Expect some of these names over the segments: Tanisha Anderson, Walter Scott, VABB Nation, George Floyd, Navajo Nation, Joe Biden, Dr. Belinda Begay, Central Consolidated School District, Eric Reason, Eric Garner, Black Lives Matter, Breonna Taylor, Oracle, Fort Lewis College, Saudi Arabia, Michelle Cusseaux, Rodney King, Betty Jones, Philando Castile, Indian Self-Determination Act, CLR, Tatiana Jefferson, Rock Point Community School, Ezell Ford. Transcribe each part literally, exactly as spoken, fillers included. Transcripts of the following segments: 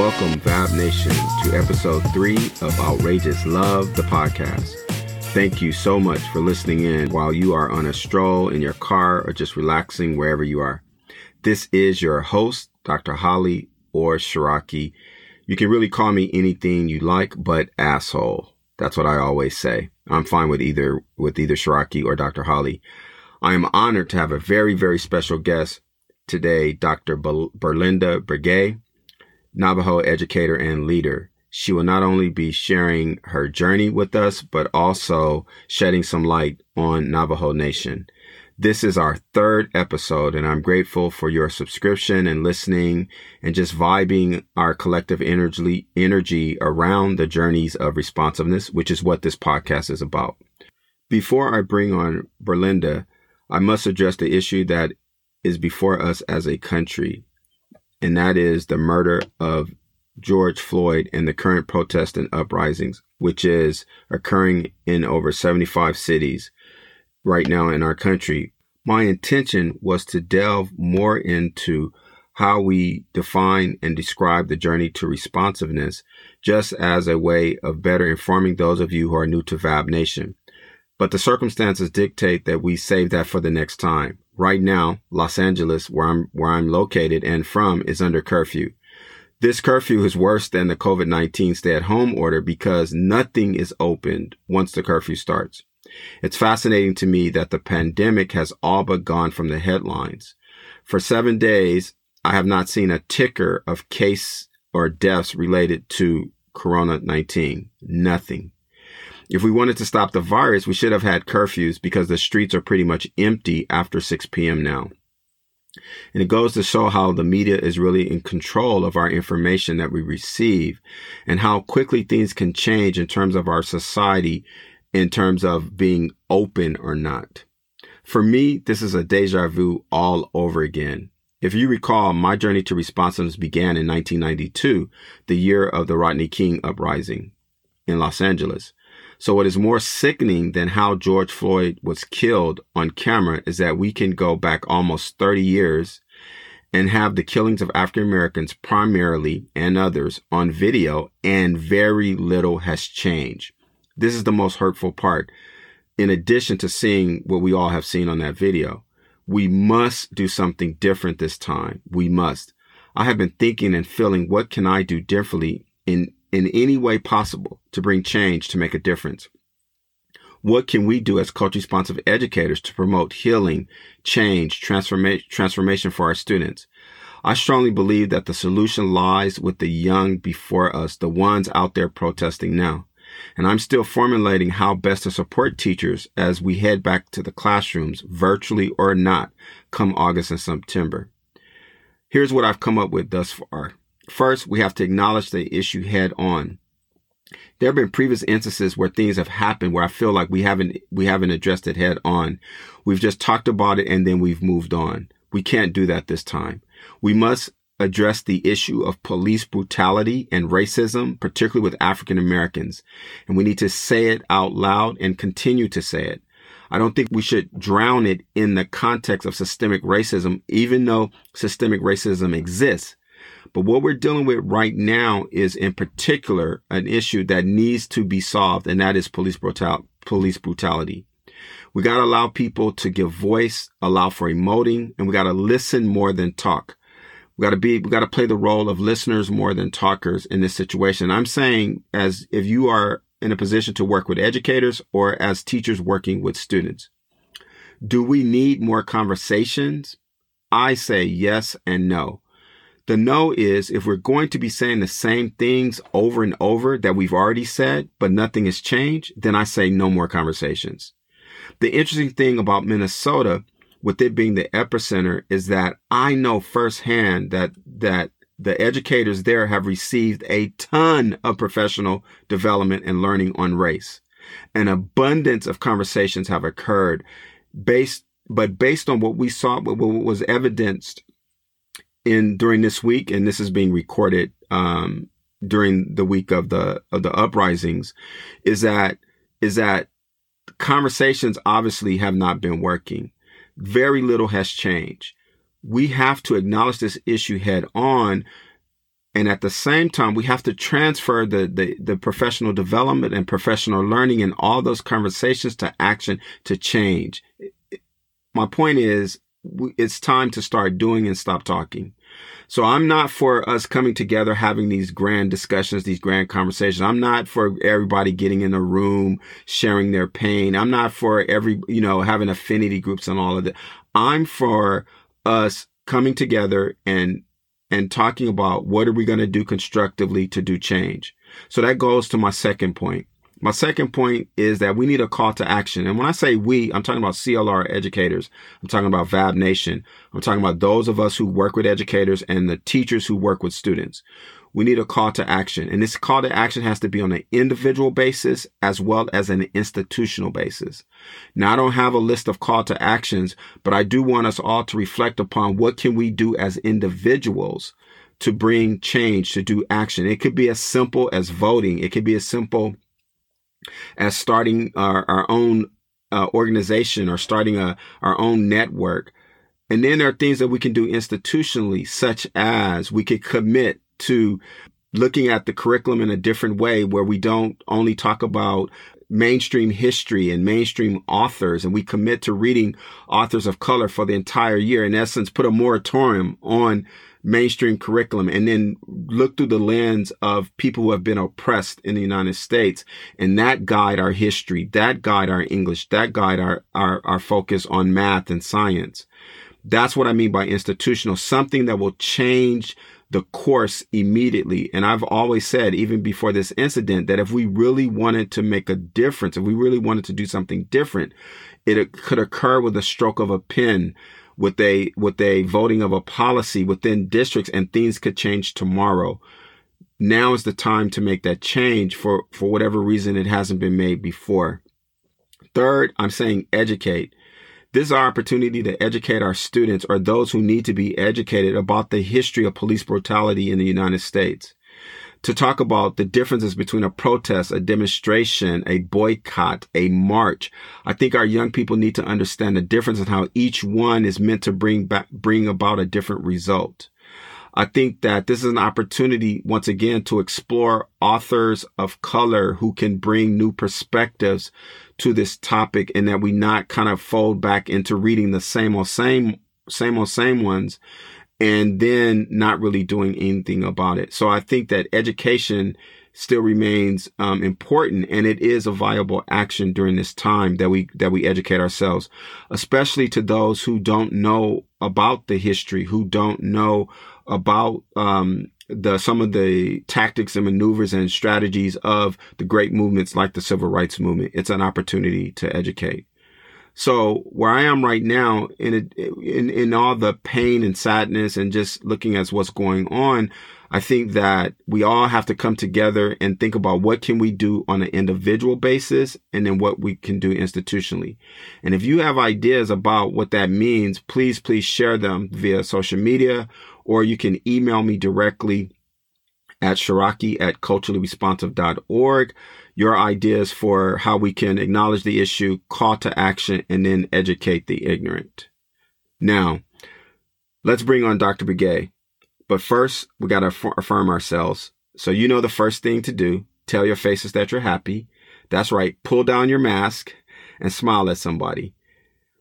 welcome V A B B Nation to episode three of Outrageous Love, the podcast. Thank you so much for listening in while you are on a stroll in your car or just relaxing wherever you are. This is your host, Doctor Hollie or Sharroky. You can really call me anything you like, but asshole. That's what I always say. I'm fine with either with either Sharroky or Doctor Hollie. I am honored to have a very, very special guest today, Doctor Belinda Begay, Navajo educator and leader. She will not only be sharing her journey with us, but also shedding some light on Navajo Nation. This is our third episode, and I'm grateful for your subscription and listening and just vibing our collective energy, energy around the journeys of responsiveness, which is what this podcast is about. Before I bring on Belinda, I must address the issue that is before us as a country, and that is the murder of George Floyd and the current protests and uprisings, which is occurring in over seventy-five cities right now in our country. My intention was to delve more into how we define and describe the journey to responsiveness, just as a way of better informing those of you who are new to V A B B Nation. But the circumstances dictate that we save that for the next time. Right now, Los Angeles, where I'm where I'm located and from, is under curfew. This curfew is worse than the covid nineteen stay-at-home order because nothing is opened once the curfew starts. It's fascinating to me that the pandemic has all but gone from the headlines. For seven days, I have not seen a ticker of case or deaths related to corona nineteen. Nothing. If we wanted to stop the virus, we should have had curfews because the streets are pretty much empty after six p.m. now. And it goes to show how the media is really in control of our information that we receive and how quickly things can change in terms of our society, in terms of being open or not. For me, this is a deja vu all over again. If you recall, my journey to responsiveness began in nineteen ninety-two, the year of the Rodney King uprising in Los Angeles. So what is more sickening than how George Floyd was killed on camera is that we can go back almost thirty years and have the killings of African Americans primarily and others on video, and very little has changed. This is the most hurtful part. In addition to seeing what we all have seen on that video, we must do something different this time. We must. I have been thinking and feeling, what can I do differently in in any way possible to bring change, to make a difference? What can we do as culturally responsive educators to promote healing, change, transforma- transformation for our students? I strongly believe that the solution lies with the young before us, the ones out there protesting now. And I'm still formulating how best to support teachers as we head back to the classrooms, virtually or not, come August and September. Here's what I've come up with thus far. First, we have to acknowledge the issue head on. There have been previous instances where things have happened where I feel like we haven't we haven't addressed it head on. We've just talked about it and then we've moved on. We can't do that this time. We must address the issue of police brutality and racism, particularly with African Americans. And we need to say it out loud and continue to say it. I don't think we should drown it in the context of systemic racism, even though systemic racism exists. But what we're dealing with right now is, in particular, an issue that needs to be solved, and that is police brutal- police brutality. We got to allow people to give voice, allow for emoting, and we got to listen more than talk. We got to be, we got to play the role of listeners more than talkers in this situation. I'm saying, as if you are in a position to work with educators or as teachers working with students, do we need more conversations? I say yes and no. The no is, if we're going to be saying the same things over and over that we've already said, but nothing has changed, then I say no more conversations. The interesting thing about Minnesota, with it being the epicenter, is that I know firsthand that that the educators there have received a ton of professional development and learning on race. An abundance of conversations have occurred, based, but based on what we saw, what was evidenced in during this week, and this is being recorded um, during the week of the of the uprisings, is that is that conversations obviously have not been working. Very little has changed. We have to acknowledge this issue head on And at the same time, we have to transfer the, the, the professional development and professional learning and all those conversations to action, to change. My point is, it's time to start doing and stop talking. So I'm not for us coming together, having these grand discussions, these grand conversations. I'm not for everybody getting in a room, sharing their pain. I'm not for every, you know, having affinity groups and all of that. I'm for us coming together and and talking about what are we going to do constructively to do change. So that goes to my second point. My second point is that we need a call to action. And when I say we, I'm talking about C L R educators. I'm talking about V A B B Nation. I'm talking about those of us who work with educators and the teachers who work with students. We need a call to action. And this call to action has to be on an individual basis as well as an institutional basis. Now, I don't have a list of call to actions, but I do want us all to reflect upon what can we do as individuals to bring change, to do action. It could be as simple as voting. It could be as simple as starting our, our own uh, organization or starting a, our own network. And then there are things that we can do institutionally, such as we could commit to looking at the curriculum in a different way where we don't only talk about mainstream history and mainstream authors, and we commit to reading authors of color for the entire year. In essence, put a moratorium on mainstream curriculum and then look through the lens of people who have been oppressed in the United States, and that guide our history, that guide our English, that guide our, our, our focus on math and science. That's what I mean by institutional, something that will change the course immediately. And I've always said, even before this incident, that if we really wanted to make a difference, if we really wanted to do something different, it could occur with a stroke of a pen, with a with a voting of a policy within districts, and things could change tomorrow. Now is the time to make that change for, for whatever reason it hasn't been made before. Third, I'm saying educate. This is our opportunity to educate our students or those who need to be educated about the history of police brutality in the United States, to talk about the differences between a protest, a demonstration, a boycott, a march. I think our young people need to understand the difference in how each one is meant to bring back, bring about a different result. I think that this is an opportunity, once again, to explore authors of color who can bring new perspectives to this topic, and that we not kind of fold back into reading the same old same, same old same ones, and then not really doing anything about it. So I think that education still remains um, important, and it is a viable action during this time that we that we educate ourselves, especially to those who don't know about the history, who don't know about um, the some of the tactics and maneuvers and strategies of the great movements like the Civil Rights Movement. It's an opportunity to educate. So where I am right now, in, in in all the pain and sadness and just looking at what's going on, I think that we all have to come together and think about what can we do on an individual basis, and then what we can do institutionally. And if you have ideas about what that means, please, please share them via social media, or you can email me directly at Sharroky at culturally responsive dot org. Your ideas for how we can acknowledge the issue, call to action, and then educate the ignorant. Now, let's bring on Doctor Begay. But first, we got to affirm ourselves. So you know the first thing to do. Tell your faces that you're happy. That's right. Pull down your mask and smile at somebody.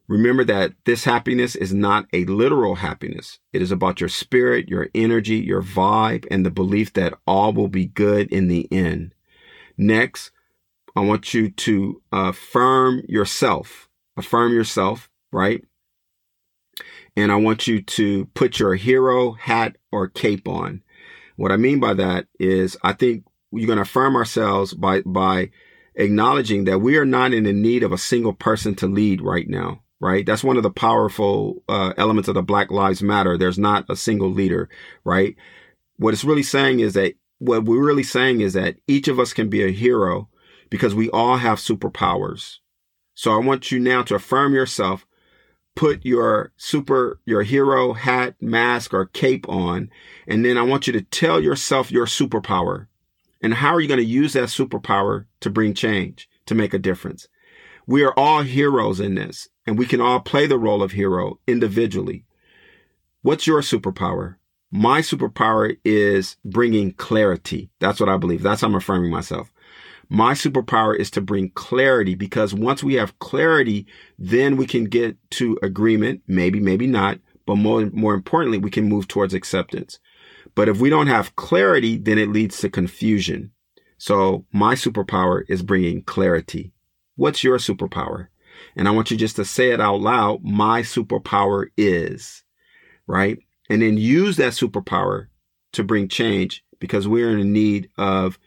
Remember that this happiness is not a literal happiness. It is about your spirit, your energy, your vibe, and the belief that all will be good in the end. Next, I want you to affirm yourself, affirm yourself, right? And I want you to put your hero hat or cape on. What I mean by that is, I think you're going to affirm ourselves by, by acknowledging that we are not in the need of a single person to lead right now. Right. That's one of the powerful uh, elements of the Black Lives Matter. There's not a single leader. Right. What it's really saying is that what we're really saying is that each of us can be a hero because we all have superpowers. So I want you now to affirm yourself. Put your super your hero hat, mask or cape on. And then I want you to tell yourself your superpower. And how are you going to use that superpower to bring change, to make a difference? We are all heroes in this, and we can all play the role of hero individually. What's your superpower? My superpower is bringing clarity. That's what I believe. That's how I'm affirming myself. My superpower is to bring clarity, because once we have clarity, then we can get to agreement, maybe, maybe not, but more, more importantly, we can move towards acceptance. But if we don't have clarity, then it leads to confusion. So my superpower is bringing clarity. What's your superpower? And I want you just to say it out loud. My superpower is, right? And then use that superpower to bring change, because we're in need of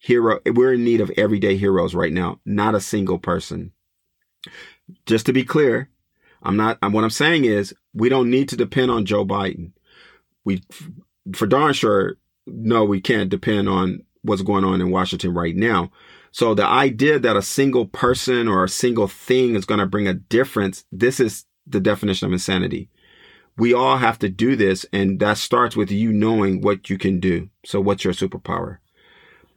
Hero, we're in need of everyday heroes right now, not a single person. Just to be clear, I'm not, I'm, what I'm saying is we don't need to depend on Joe Biden. We, for darn sure, no, we can't depend on what's going on in Washington right now. So the idea that a single person or a single thing is going to bring a difference, this is the definition of insanity. We all have to do this, and that starts with you knowing what you can do. So what's your superpower?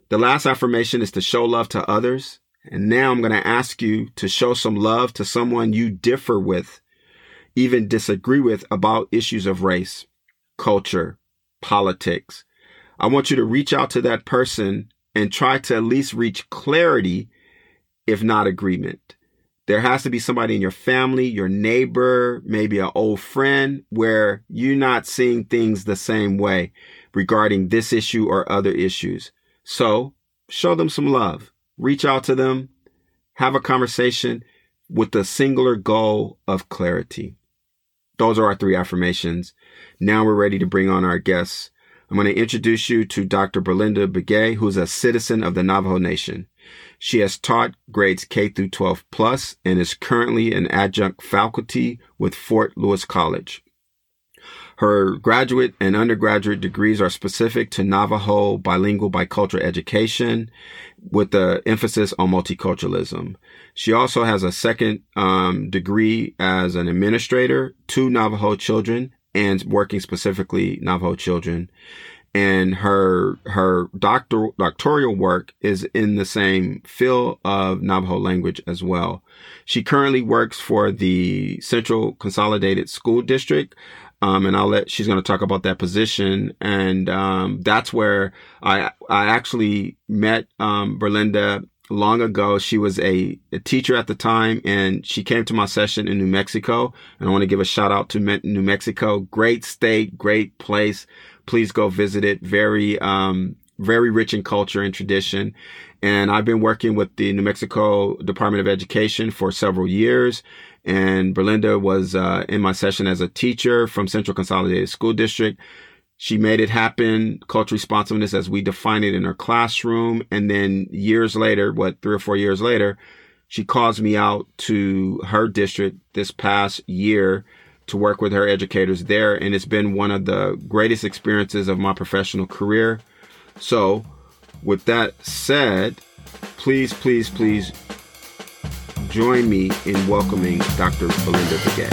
The last affirmation is to show love to others. And now I'm going to ask you to show some love to someone you differ with, even disagree with, about issues of race, culture, politics. I want you to reach out to that person and try to at least reach clarity, if not agreement. There has to be somebody in your family, your neighbor, maybe an old friend, where you're not seeing things the same way regarding this issue or other issues. So show them some love, reach out to them, have a conversation with the singular goal of clarity. Those are our three affirmations. Now we're ready to bring on our guests. I'm going to introduce you to Doctor Belinda Begay, who's a citizen of the Navajo Nation. She has taught grades K through twelve plus and is currently an adjunct faculty with Fort Lewis College. Her graduate and undergraduate degrees are specific to Navajo bilingual bicultural education with an emphasis on multiculturalism. She also has a second um, degree as an administrator to Navajo children and working specifically Navajo children. And her her doctor, doctoral work is in the same field of Navajo language as well. She currently works for the Central Consolidated School District. Um, and I'll let, she's going to talk about that position. And, um, that's where I, I actually met, um, Belinda long ago. She was a, a teacher at the time, and she came to my session in New Mexico. And I want to give a shout out to New Mexico. Great state, great place. Please go visit it. Very, um, very rich in culture and tradition. And I've been working with the New Mexico Department of Education for several years. And Belinda was uh, in my session as a teacher from Central Consolidated School District. She made it happen, cultural responsiveness as we define it in her classroom. And then years later, what, three or four years later, she calls me out to her district this past year to work with her educators there. And it's been one of the greatest experiences of my professional career. So with that said, please, please, please, join me in welcoming Doctor Belinda Begay.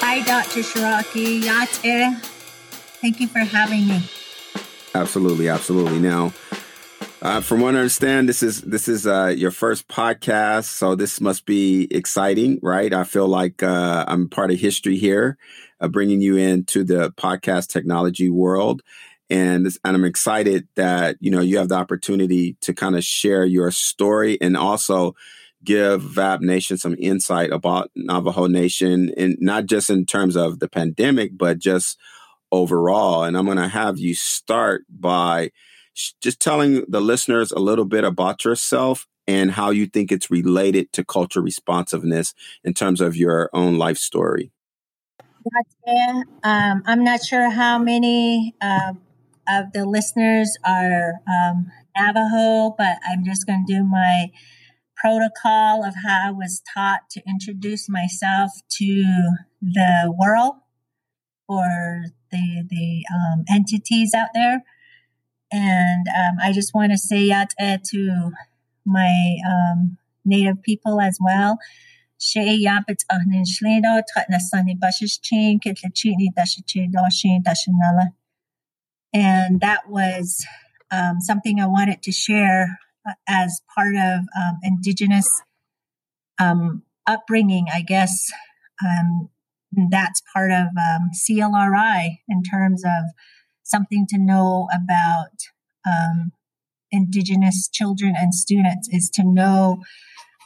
Hi, Doctor Sharroky. Yate. Thank you for having me. Absolutely, absolutely. Now, uh, from what I understand, this is this is uh, your first podcast, so this must be exciting, right? I feel like uh, I'm part of history here. Uh, bringing you into the podcast technology world. And, this, and I'm excited that, you know, you have the opportunity to kind of share your story and also give V A B B Nation some insight about Navajo Nation, and not just in terms of the pandemic, but just overall. And I'm going to have you start by sh- just telling the listeners a little bit about yourself and how you think it's related to culture responsiveness in terms of your own life story. Um, I'm not sure how many um, of the listeners are um, Navajo, but I'm just going to do my protocol of how I was taught to introduce myself to the world or the the um, entities out there. And um, I just want to say Yate to my um, Native people as well. And that was um, something I wanted to share as part of um, Indigenous um, upbringing, I guess. Um, that's part of um, C L R I in terms of something to know about um, Indigenous children and students is to know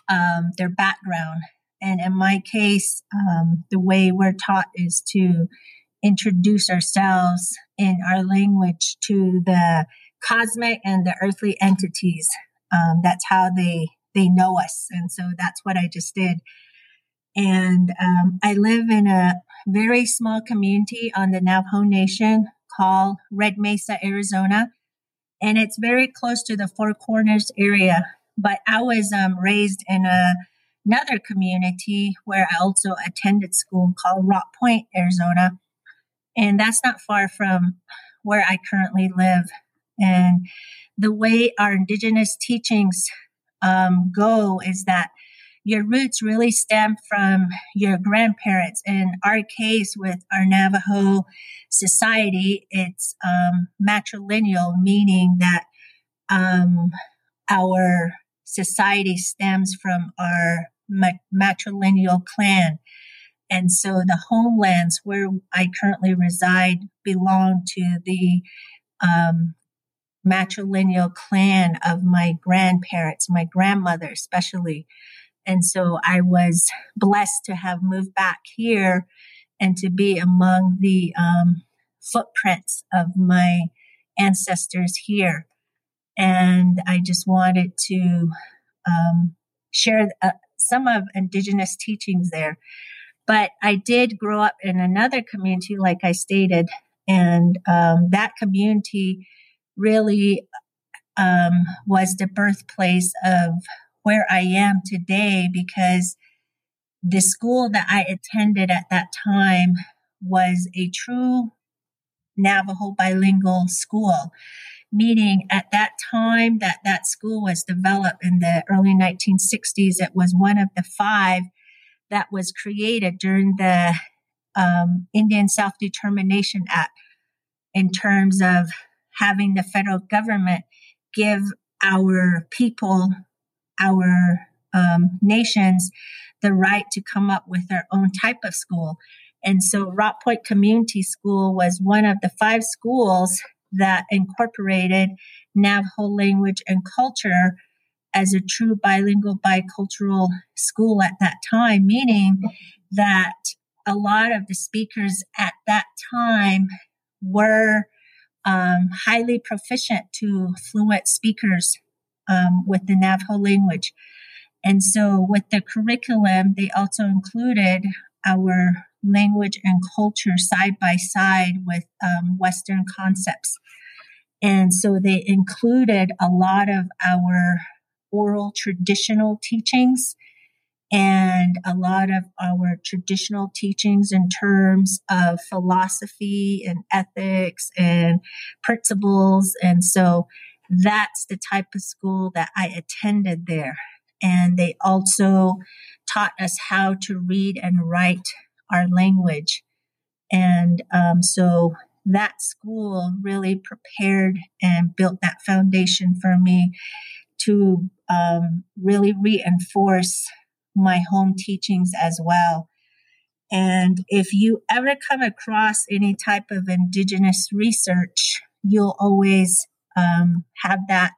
um, their background. And in my case, um, the way we're taught is to introduce ourselves in our language to the cosmic and the earthly entities. Um, that's how they, they know us. And so that's what I just did. And um, I live in a very small community on the Navajo Nation called Red Mesa, Arizona. And it's very close to the Four Corners area. But I was um, raised in a, another community where I also attended school called Rock Point, Arizona. And that's not far from where I currently live. And the way our Indigenous teachings um, go is that your roots really stem from your grandparents. In our case, with our Navajo society, it's um, matrilineal, meaning that um, our society stems from our matrilineal clan. And so the homelands where I currently reside belong to the um, matrilineal clan of my grandparents, my grandmother especially. And so I was blessed to have moved back here and to be among the um, footprints of my ancestors here. And I just wanted to um, share uh, some of Indigenous teachings there. But I did grow up in another community, like I stated, and um, that community really um, was the birthplace of where I am today, because the school that I attended at that time was a true Navajo bilingual school, meaning at that time that that school was developed in the early nineteen sixties, it was one of the five that was created during the um, Indian Self-Determination Act in terms of having the federal government give our people, our um, nations, the right to come up with their own type of school. And so Rock Point Community School was one of the five schools that incorporated Navajo language and culture as a true bilingual, bicultural school at that time, meaning that a lot of the speakers at that time were um, highly proficient to fluent speakers um, with the Navajo language. And so with the curriculum, they also included our language and culture side by side with um, Western concepts. And so they included a lot of our oral traditional teachings and a lot of our traditional teachings in terms of philosophy and ethics and principles. And so that's the type of school that I attended there. And they also taught us how to read and write our language. And um, so that school really prepared and built that foundation for me to um, really reinforce my home teachings as well. And if you ever come across any type of Indigenous research, you'll always um, have that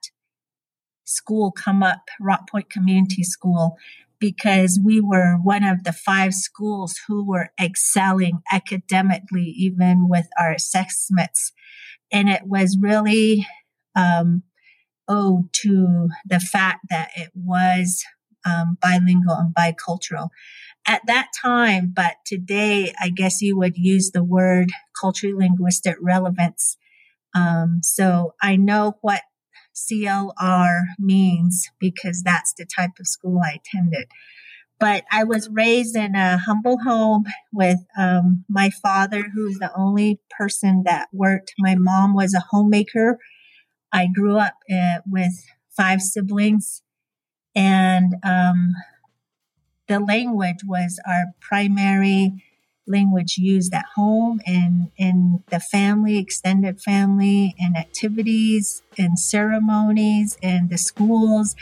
school come up, Rock Point Community School, because we were one of the five schools who were excelling academically, even with our assessments. And it was really um, owed to the fact that it was um, bilingual and bicultural at that time. But today, I guess you would use the word culturally linguistic relevance. Um, so I know what C L R means because that's the type of school I attended. But I was raised in a humble home with um, my father, who's the only person that worked. My mom was a homemaker. I grew up uh, with five siblings, and um, the language was our primary language used at home and in the family, extended family, and activities and ceremonies and the schools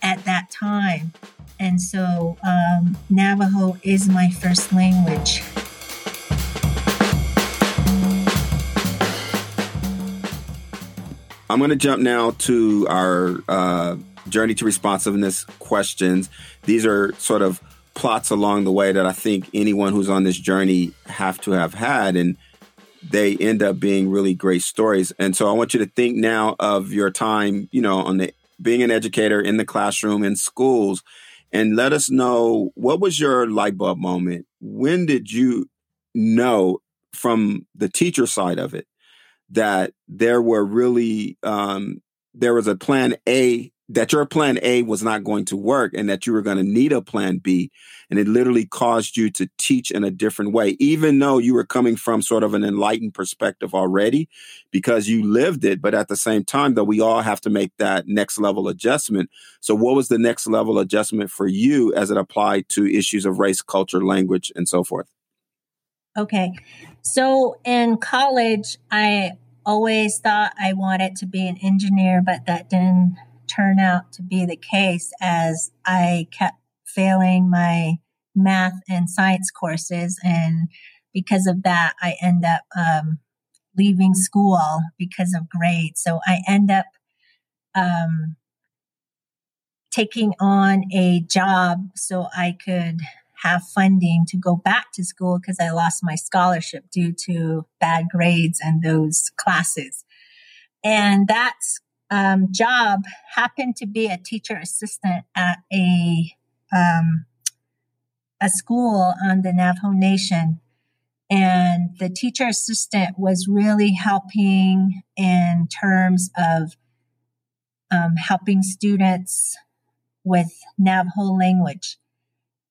at that time. And so um, Navajo is my first language. I'm going to jump now to our uh, journey to responsiveness questions. These are sort of plots along the way that I think anyone who's on this journey have to have had, and they end up being really great stories. And so I want you to think now of your time, you know, on the being an educator in the classroom, in schools, and let us know, what was your light bulb moment? When did you know from the teacher side of it that there were really, um, there was a plan A, that your plan A was not going to work and that you were going to need a plan B? And it literally caused you to teach in a different way, even though you were coming from sort of an enlightened perspective already because you lived it. But at the same time, though, we all have to make that next level adjustment. So what was the next level adjustment for you as it applied to issues of race, culture, language, and so forth? Okay. So in college, I always thought I wanted to be an engineer, but that didn't turn out to be the case as I kept failing my math and science courses. And because of that, I end up um, leaving school because of grades. So I end up um, taking on a job so I could have funding to go back to school because I lost my scholarship due to bad grades and those classes. And that's Um, job happened to be a teacher assistant at a um, a school on the Navajo Nation. And the teacher assistant was really helping in terms of um, helping students with Navajo language.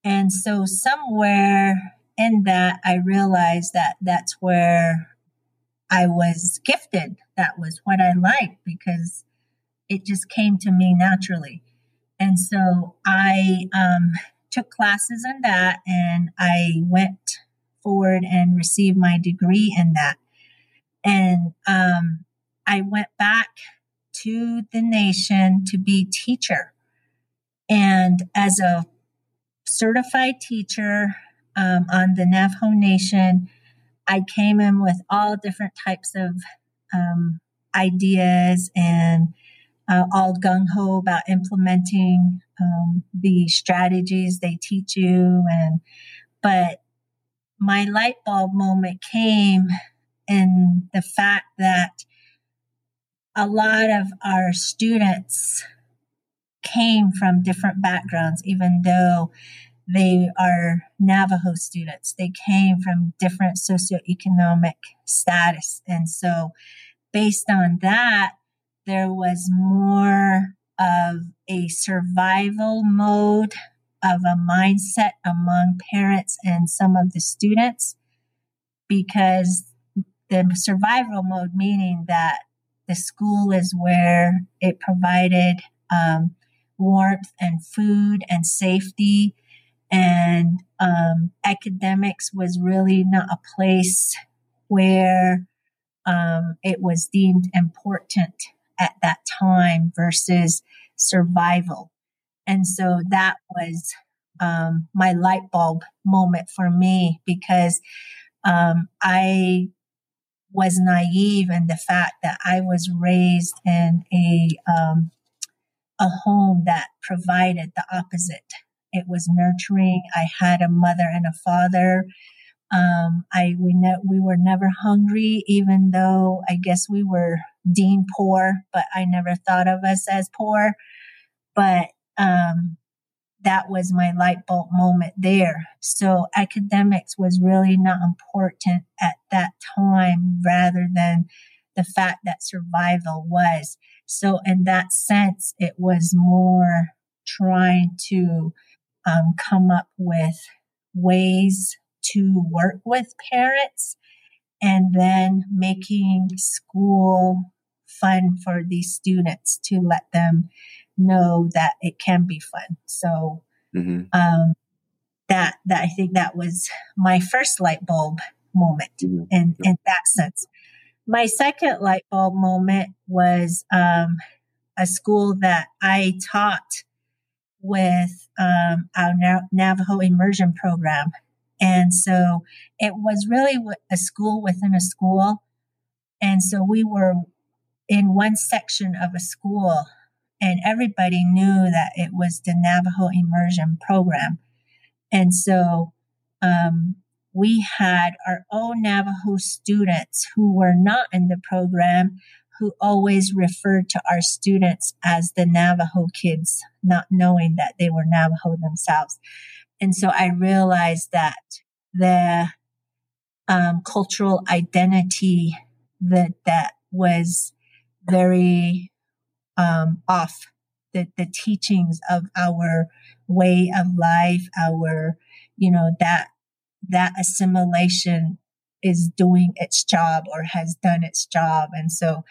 And so somewhere in that, I realized that that's where I was gifted. That was what I liked because it just came to me naturally. And so I um, took classes on that and I went forward and received my degree in that. And um, I went back to the nation to be teacher. And as a certified teacher um, on the Navajo Nation, I came in with all different types of um, ideas and uh, all gung-ho about implementing um, the strategies they teach you. And but my light bulb moment came in the fact that a lot of our students came from different backgrounds, even though they are Navajo students. They came from different socioeconomic status. And so based on that, there was more of a survival mode of a mindset among parents and some of the students, because the survival mode, meaning that the school is where it provided um, warmth and food and safety. And um, academics was really not a place where um, it was deemed important at that time versus survival. And so that was um, my light bulb moment for me because um, I was naive in the fact that I was raised in a um, a home that provided the opposite. It was nurturing. I had a mother and a father. Um, I we ne- we were never hungry, even though I guess we were deemed poor, but I never thought of us as poor. But um, that was my light bulb moment there. So academics was really not important at that time, rather than the fact that survival was. So in that sense, it was more trying to Um, come up with ways to work with parents and then making school fun for these students to let them know that it can be fun. So mm-hmm. um, that that I think that was my first light bulb moment mm-hmm. in, in that sense. My second light bulb moment was um, a school that I taught with um, our Navajo immersion program. And so it was really a school within a school. And so we were in one section of a school, and everybody knew that it was the Navajo immersion program. And so um, we had our own Navajo students who were not in the program, who always referred to our students as the Navajo kids, not knowing that they were Navajo themselves. And so I realized that the um, cultural identity that that was very um, off, the, the teachings of our way of life, our, you know, that that assimilation is doing its job or has done its job. And so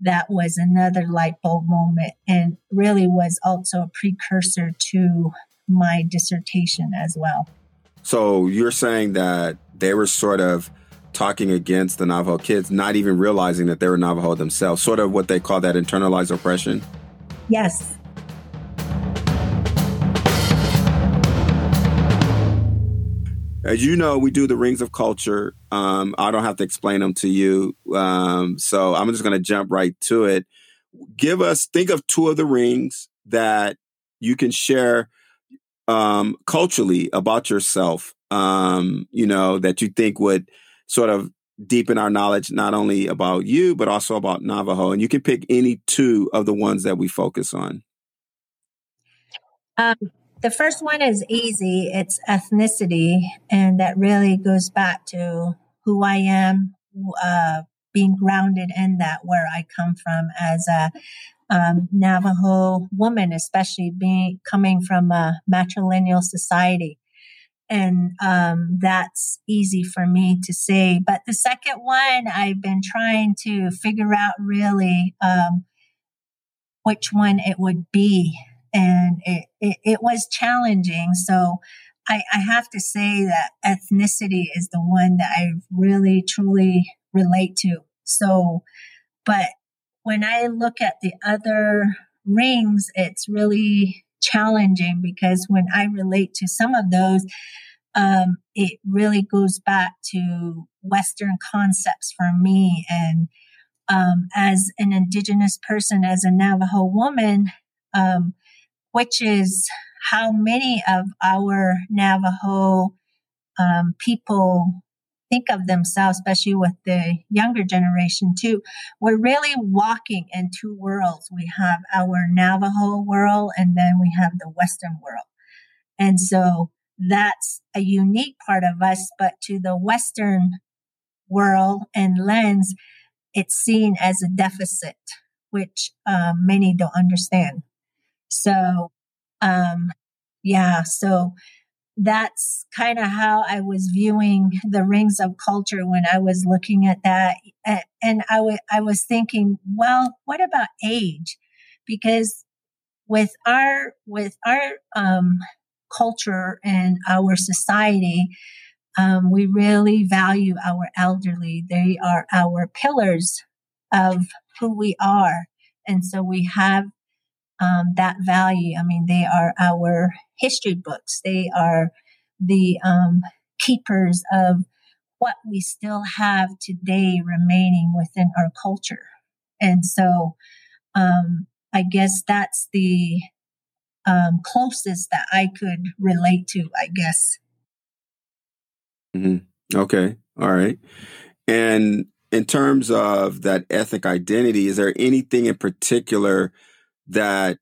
that was another light bulb moment, and really was also a precursor to my dissertation as well. So you're saying that they were sort of talking against the Navajo kids, not even realizing that they were Navajo themselves, sort of what they call that internalized oppression? Yes. As you know, we do the Rings of Culture. Um, I don't have to explain them to you. Um, so I'm just going to jump right to it. Give us, think of two of the rings that you can share um, culturally about yourself, um, you know, that you think would sort of deepen our knowledge, not only about you, but also about Navajo. And you can pick any two of the ones that we focus on. Um. The first one is easy. It's ethnicity. And that really goes back to who I am, uh, being grounded in that, where I come from as a um, Navajo woman, especially being coming from a matrilineal society. And um, that's easy for me to say. But the second one, I've been trying to figure out really um, which one it would be. And it, it, it was challenging. So I, I have to say that ethnicity is the one that I really, truly relate to. So, but when I look at the other rings, it's really challenging, because when I relate to some of those, um, it really goes back to Western concepts for me. And um, as an Indigenous person, as a Navajo woman, um, which is how many of our Navajo um, people think of themselves, especially with the younger generation too. We're really walking in two worlds. We have our Navajo world, and then we have the Western world. And so that's a unique part of us, but to the Western world and lens, it's seen as a deficit, which um, many don't understand. So, um, yeah, so that's kind of how I was viewing the Rings of Culture when I was looking at that. And I, w- I was thinking, well, what about age? Because with our, with our, um, culture and our society, um, we really value our elderly. They are our pillars of who we are. And so we have Um, that value. I mean, they are our history books. They are the um, keepers of what we still have today remaining within our culture. And so um, I guess that's the um, closest that I could relate to, I guess. Mm-hmm. Okay. All right. And in terms of that ethnic identity, is there anything in particular that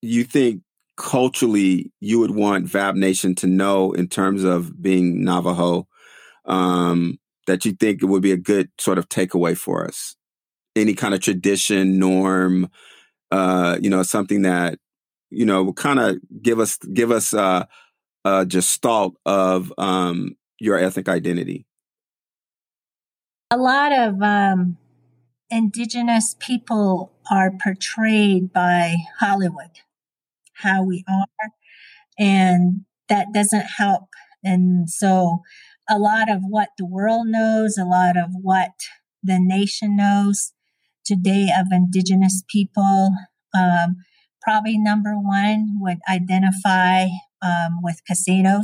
you think culturally you would want V A B B Nation to know in terms of being Navajo, um, that you think it would be a good sort of takeaway for us? Any kind of tradition, norm, uh, you know, something that, you know, will kind of give us give us uh, a gestalt of um, your ethnic identity? A lot of um, Indigenous people are portrayed by Hollywood, how we are, and that doesn't help. And so a lot of what the world knows, a lot of what the nation knows today of Indigenous people. Um, probably number one would identify um, with Cusseaux.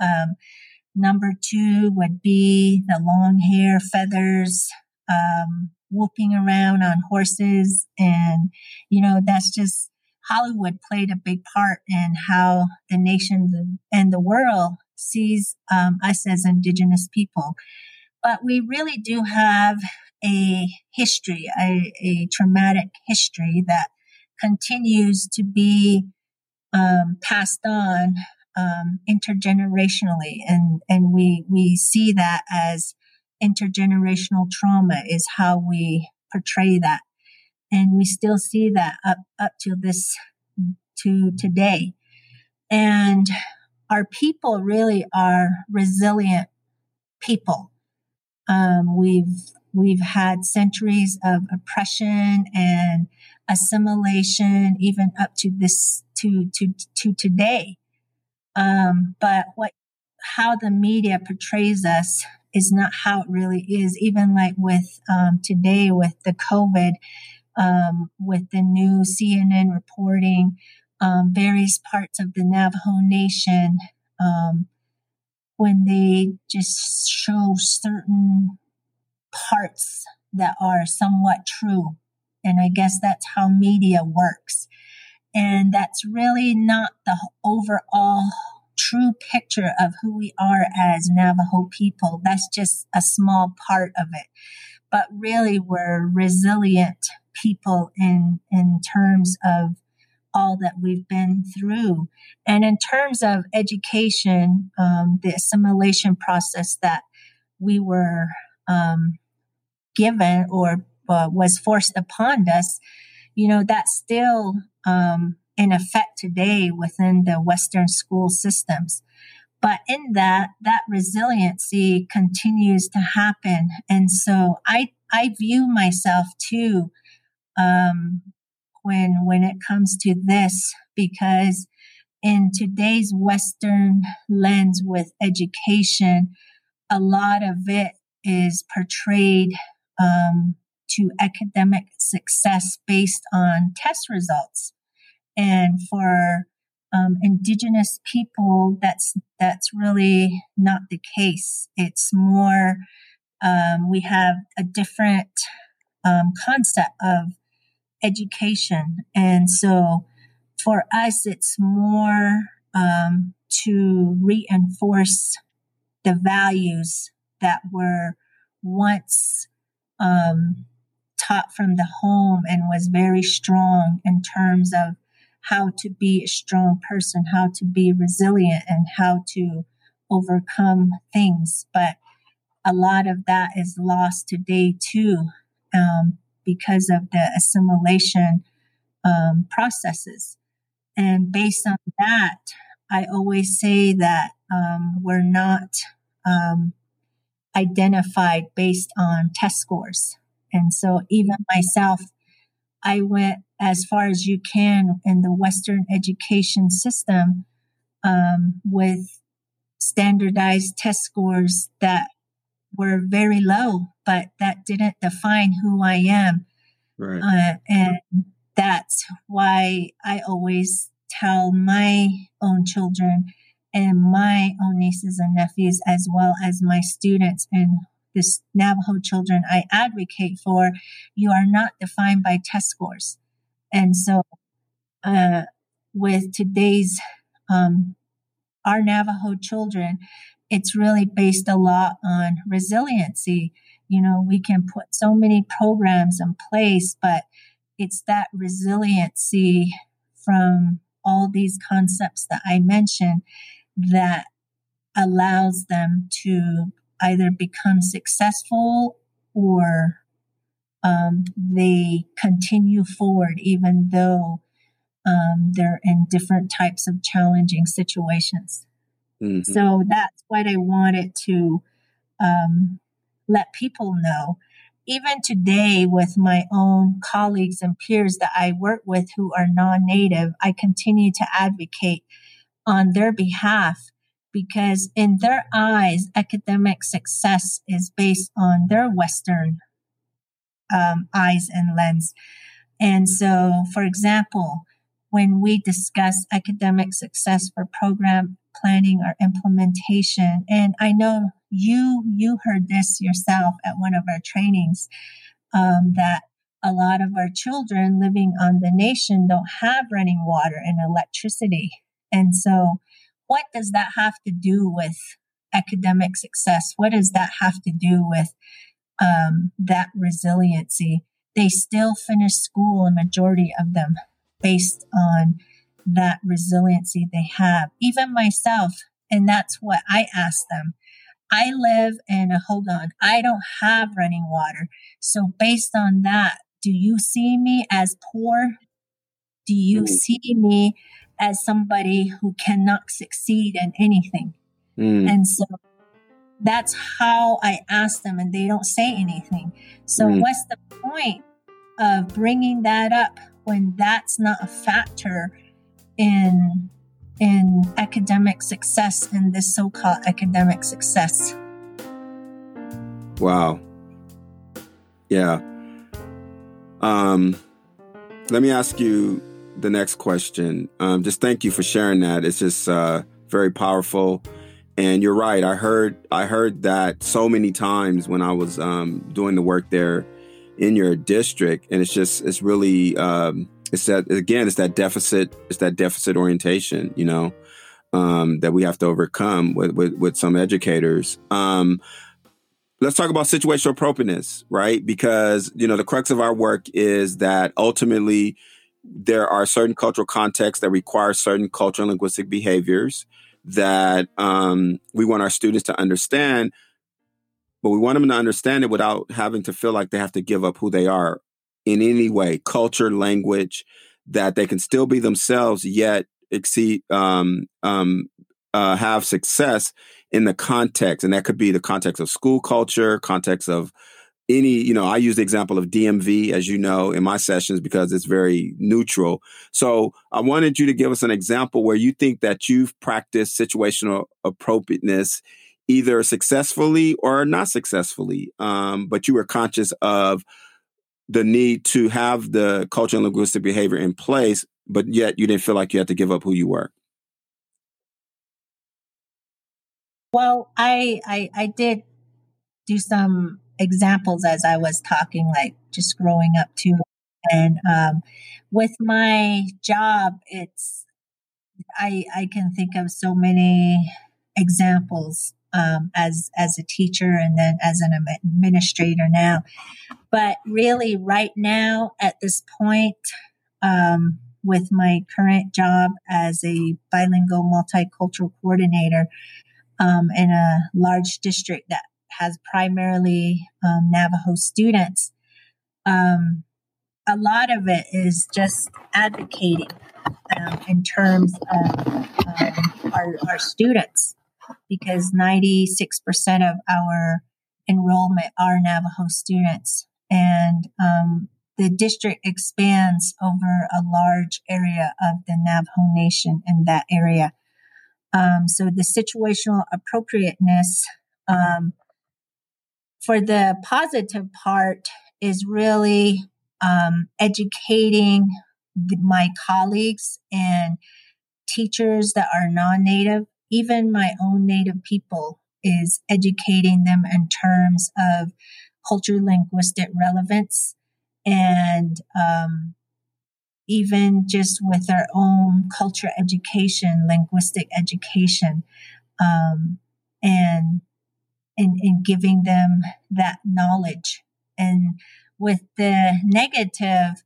Um, number two would be the long hair, feathers, um, whooping around on horses. And, you know, that's just Hollywood played a big part in how the nation and the world sees um, us as Indigenous people. But we really do have a history, a, a traumatic history that continues to be um, passed on um, intergenerationally. And, and we, we see that as intergenerational trauma is how we portray that. And we still see that up, up to this, to today. And our people really are resilient people. Um, we've, we've had centuries of oppression and assimilation, even up to this, to, to, to today. Um, but what, how the media portrays us is not how it really is. Even like with, um, today with the COVID, Um, with the new C N N reporting, um, various parts of the Navajo Nation, um, when they just show certain parts that are somewhat true. And I guess that's how media works. And that's really not the overall true picture of who we are as Navajo people. That's just a small part of it. But really, we're resilient people in in terms of all that we've been through. And in terms of education, um, the assimilation process that we were um, given or uh, was forced upon us, you know, that's still um, in effect today within the Western school systems. But in that, that resiliency continues to happen. And so I I view myself too, Um, when when it comes to this, because in today's Western lens with education, a lot of it is portrayed um, to academic success based on test results, and for um, Indigenous people, that's that's really not the case. It's more um, we have a different um, concept of education. And so for us, it's more um, to reinforce the values that were once um, taught from the home and was very strong in terms of how to be a strong person, how to be resilient, and how to overcome things. But a lot of that is lost today, too. Um, because of the assimilation um, processes. And based on that, I always say that um, we're not um, identified based on test scores. And so even myself, I went as far as you can in the Western education system um, with standardized test scores that were very low, but that didn't define who I am. Right. Uh, and that's why I always tell my own children and my own nieces and nephews, as well as my students and the Navajo children I advocate for, you are not defined by test scores. And so uh, with today's, um, our Navajo children, it's really based a lot on resiliency. You know, we can put so many programs in place, but it's that resiliency from all these concepts that I mentioned that allows them to either become successful or um, they continue forward, even though um, they're in different types of challenging situations. Mm-hmm. So that's what I wanted to um, let people know. Even today with my own colleagues and peers that I work with who are non-Native, I continue to advocate on their behalf because in their eyes, academic success is based on their Western um, eyes and lens. And so, for example, when we discuss academic success for program planning or implementation, and I know you you heard this yourself at one of our trainings, um, that a lot of our children living on the nation don't have running water and electricity. And so what does that have to do with academic success? What does that have to do with um, that resiliency? They still finish school, a majority of them, based on that resiliency they have. Even myself, and that's what I ask them. I live in a, hold on, I don't have running water. So based on that, do you see me as poor? Do you mm. see me as somebody who cannot succeed in anything? Mm. And so that's how I ask them, and they don't say anything. So mm. what's the point of bringing that up when that's not a factor in in academic success, in this so-called academic success? Wow. Yeah. Um, let me ask you the next question. Um, just thank you for sharing that. It's just uh, very powerful. And you're right. I heard I heard that so many times when I was um, doing the work there in your district. And it's just, it's really... Um, It's that, again, it's that deficit, it's that deficit orientation, you know, um, that we have to overcome with, with, with some educators. Um, let's talk about situational appropriateness, right? Because, you know, the crux of our work is that ultimately there are certain cultural contexts that require certain cultural and linguistic behaviors that um, we want our students to understand, but we want them to understand it without having to feel like they have to give up who they are in any way, culture, language, that they can still be themselves, yet exceed, um, um, uh, have success in the context. And that could be the context of school culture, context of any, you know, I use the example of D M V, as you know, in my sessions, because it's very neutral. So I wanted you to give us an example where you think that you've practiced situational appropriateness, either successfully or not successfully, um, but you were conscious of the need to have the cultural and linguistic behavior in place, but yet you didn't feel like you had to give up who you were. Well, I, I I did do some examples as I was talking, like just growing up too. And um, with my job, it's I I can think of so many examples um, as as a teacher and then as an administrator now. But really right now at this point, um, with my current job as a bilingual multicultural coordinator um, in a large district that has primarily um, Navajo students, um, a lot of it is just advocating um, in terms of um, our, our students, because ninety-six percent of our enrollment are Navajo students. And um, the district expands over a large area of the Navajo Nation in that area. Um, so the situational appropriateness um, for the positive part is really um, educating the, my colleagues and teachers that are non-Native, even my own Native people, is educating them in terms of culture, linguistic relevance, and um, even just with our own culture education, linguistic education, um, and, and and giving them that knowledge. And with the negative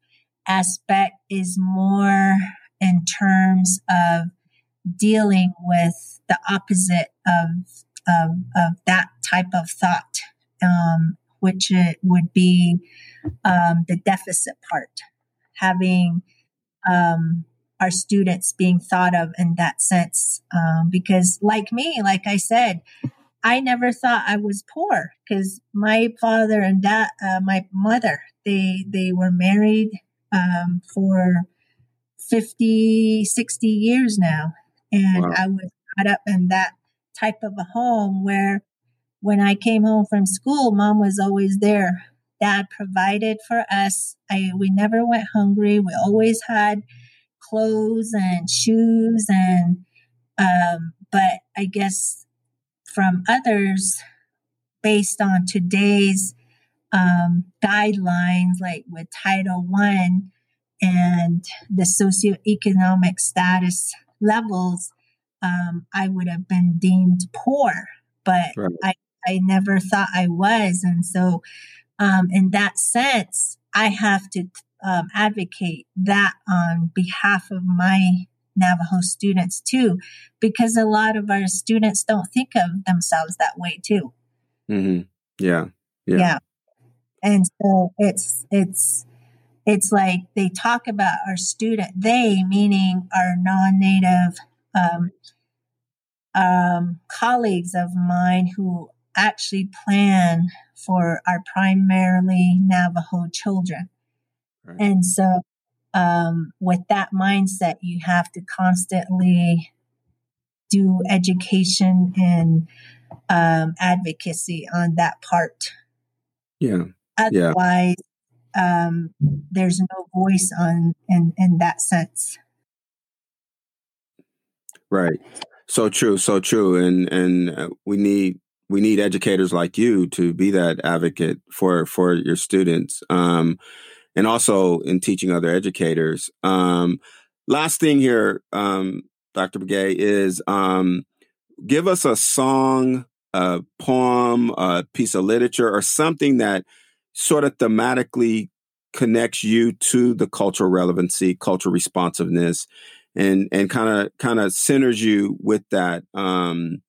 aspect is more in terms of dealing with the opposite of of, of that type of thought, um, which it would be um, the deficit part, having um, our students being thought of in that sense. Um, because like me, like I said, I never thought I was poor, because my father and dad, uh, my mother, they they were married um, for fifty, sixty years now. And wow. I was brought up in that type of a home where when I came home from school, Mom was always there Dad provided for us. I, we never went hungry. We always had clothes and shoes. And, um, but I guess from others, based on today's um, guidelines, like with Title One and the socioeconomic status levels, um, I would have been deemed poor, but right. I, I never thought I was. And so, Um, in that sense, I have to um, advocate that on behalf of my Navajo students too, because a lot of our students don't think of themselves that way too. Mm-hmm. Yeah. yeah, yeah. And so it's it's it's like they talk about our student, they meaning our non-Native um, um, colleagues of mine who actually plan for our primarily Navajo children. Right. And so um, with that mindset, you have to constantly do education and um, advocacy on that part. Yeah. Otherwise, yeah. Um, there's no voice on in, in that sense. Right. So true. So true. And, and we need, We need educators like you to be that advocate for, for your students, um, and also in teaching other educators. Um, last thing here, um, Doctor Begay, is um, give us a song, a poem, a piece of literature, or something that sort of thematically connects you to the cultural relevancy, cultural responsiveness, and and kind of kind of centers you with that. Um,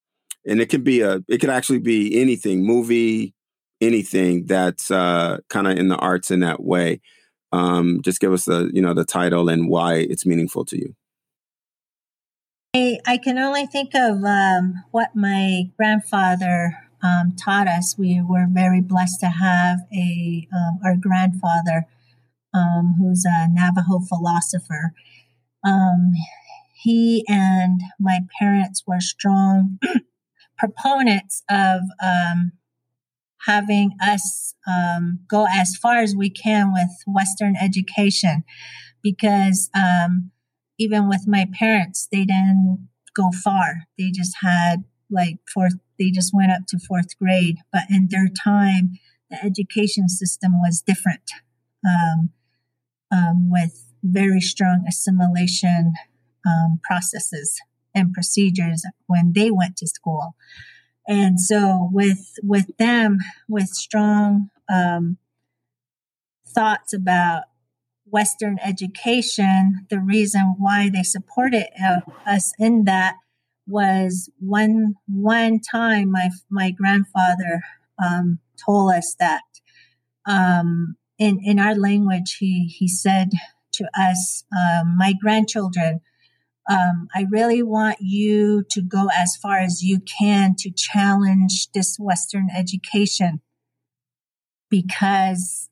And it could be a, it could actually be anything, movie, anything that's uh, kind of in the arts in that way. Um, just give us the, you know, the title and why it's meaningful to you. I, I can only think of um, what my grandfather um, taught us. We were very blessed to have a um, our grandfather, um, who's a Navajo philosopher. Um, he and my parents were strong proponents of um, having us um, go as far as we can with Western education, because um, even with my parents, they didn't go far. They just had like fourth, they just went up to fourth grade. But in their time, the education system was different, um, um, with very strong assimilation um, processes and procedures when they went to school. And so with with them, with strong um, thoughts about Western education, the reason why they supported uh, us in that was one one time my my grandfather um, told us that um, in, in our language, he, he said to us, uh, my grandchildren, Um, I really want you to go as far as you can to challenge this Western education, because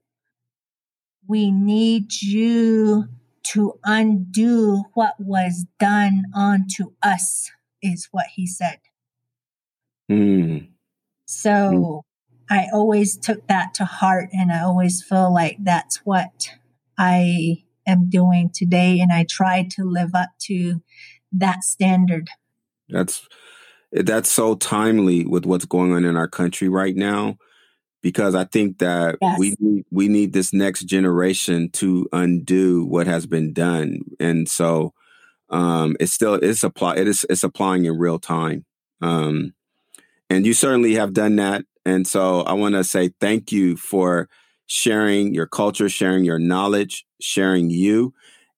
we need you to undo what was done unto us, is what he said. Mm. So mm. I always took that to heart, and I always feel like that's what I am doing today, and I try to live up to that standard. That's that's so timely with what's going on in our country right now, because I think that yes. we need, we need this next generation to undo what has been done, and so um, it's still it's apply it is it's applying in real time, um, and you certainly have done that. And so I want to say thank you for sharing your culture, sharing your knowledge, sharing you.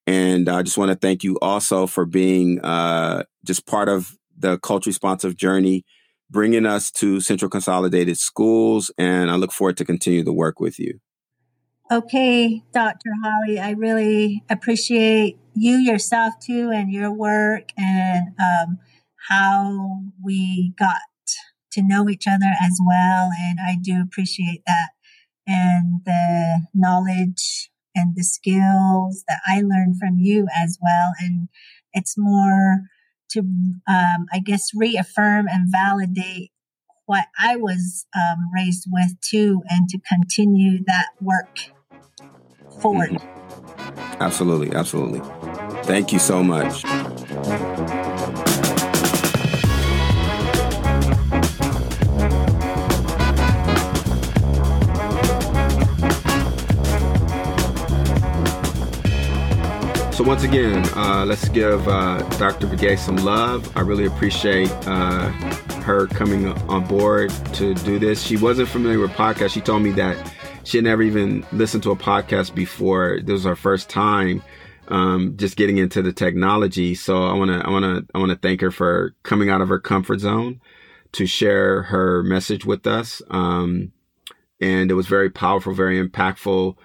And I just want to thank you also for being uh, just part of the culture responsive journey, bringing us to Central Consolidated Schools. And I look forward to continue the work with you. Okay, Doctor Hollie, I really appreciate you yourself too, and your work, and um, how we got to know each other as well. And I do appreciate that, and the knowledge and the skills that I learned from you as well. And it's more to, um, I guess, reaffirm and validate what I was um, raised with too, and to continue that work forward. Mm-hmm. Absolutely, absolutely. Thank you so much. So once again, uh, let's give uh, Doctor Begay some love. I really appreciate uh, her coming on board to do this. She wasn't familiar with podcasts. She told me that she had never even listened to a podcast before. This was her first time um, just getting into the technology. So I want to I want to I want to thank her for coming out of her comfort zone to share her message with us. Um, and it was very powerful, very impactful.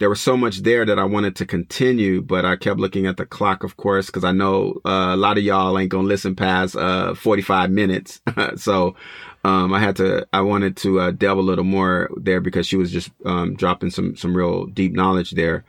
There was so much there that I wanted to continue, but I kept looking at the clock, of course, because I know uh, a lot of y'all ain't going to listen past uh, forty-five minutes. so um, I had to, I wanted to uh, delve a little more there because she was just um, dropping some, some real deep knowledge there.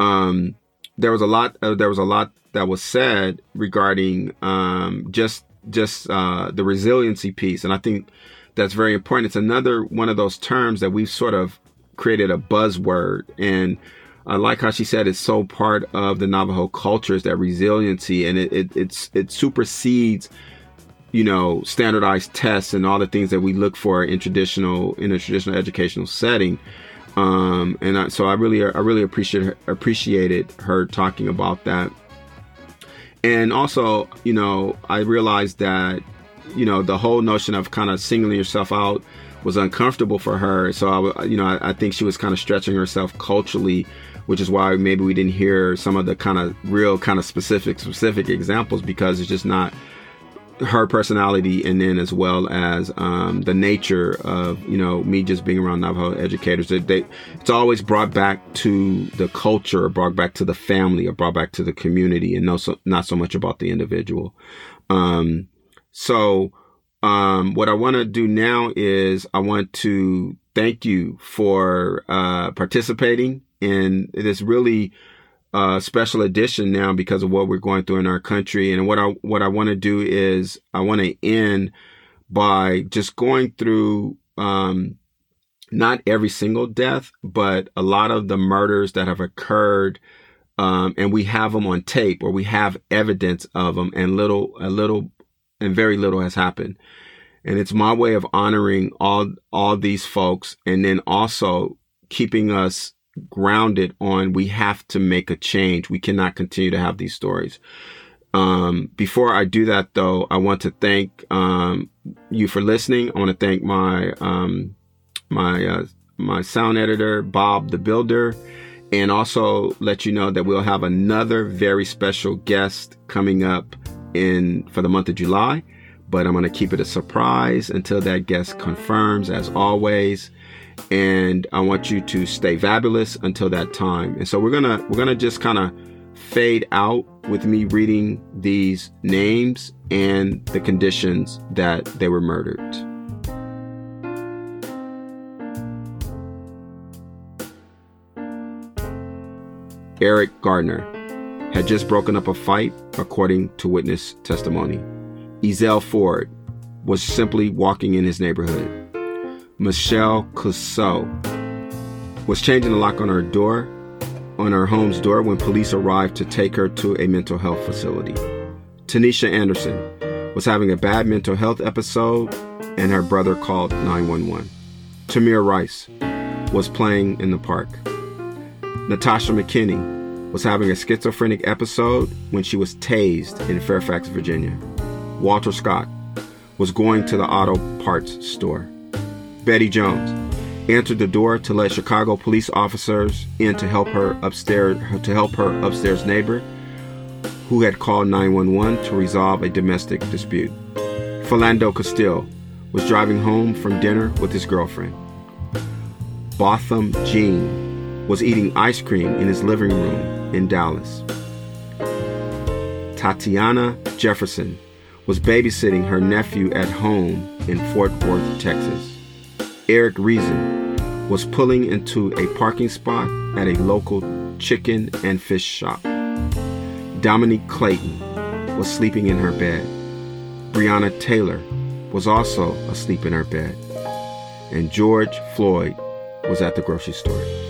Um, there was a lot, uh, there was a lot that was said regarding um, just, just uh, the resiliency piece. And I think that's very important. It's another one of those terms that we've sort of created a buzzword, and I uh, like how she said it's so part of the Navajo culture is that resiliency, and it, it it's it supersedes, you know, standardized tests and all the things that we look for in traditional in a traditional educational setting. Um, and I, so I really I really appreciate appreciated her talking about that. And also, you know, I realized that, you know, the whole notion of kind of singling yourself out was uncomfortable for her. So, I, you know, I, I think she was kind of stretching herself culturally, which is why maybe we didn't hear some of the kind of real kind of specific, specific examples, because it's just not her personality. And then as well as um, the nature of, you know, me just being around Navajo educators, that they, it's always brought back to the culture, or brought back to the family, or brought back to the community, and no, so, not so much about the individual. Um, so, Um, what I want to do now is I want to thank you for uh, participating in this really uh, special edition now because of what we're going through in our country. And what I what I want to do is I want to end by just going through um, not every single death, but a lot of the murders that have occurred. Um, and we have them on tape, or we have evidence of them, and little a little. And very little has happened. And it's my way of honoring all all these folks, and then also keeping us grounded on we have to make a change. We cannot continue to have these stories. Um, before I do that, though, I want to thank um, you for listening. I want to thank my um, my uh, my sound editor, Bob the Builder. And also let you know that we'll have another very special guest coming up in for the month of July, but I'm going to keep it a surprise until that guest confirms, as always. And I want you to stay fabulous until that time. And so we're gonna we're gonna just kind of fade out with me reading these names and the conditions that they were murdered. Eric Garner had just broken up a fight, according to witness testimony. Ezell Ford was simply walking in his neighborhood. Michelle Cusseaux was changing the lock on her door, on her home's door, when police arrived to take her to a mental health facility. Tanisha Anderson was having a bad mental health episode, and her brother called nine one one. Tamir Rice was playing in the park. Natasha McKinney was having a schizophrenic episode when she was tased in Fairfax, Virginia. Walter Scott was going to the auto parts store. Betty Jones entered the door to let Chicago police officers in to help her upstairs to help her upstairs neighbor who had called nine one one to resolve a domestic dispute. Philando Castile was driving home from dinner with his girlfriend. Botham Jean was eating ice cream in his living room in Dallas. Tatiana Jefferson was babysitting her nephew at home in Fort Worth, Texas. Eric Reason was pulling into a parking spot at a local chicken and fish shop. Dominique Clayton was sleeping in her bed. Breonna Taylor was also asleep in her bed, and George Floyd was at the grocery store.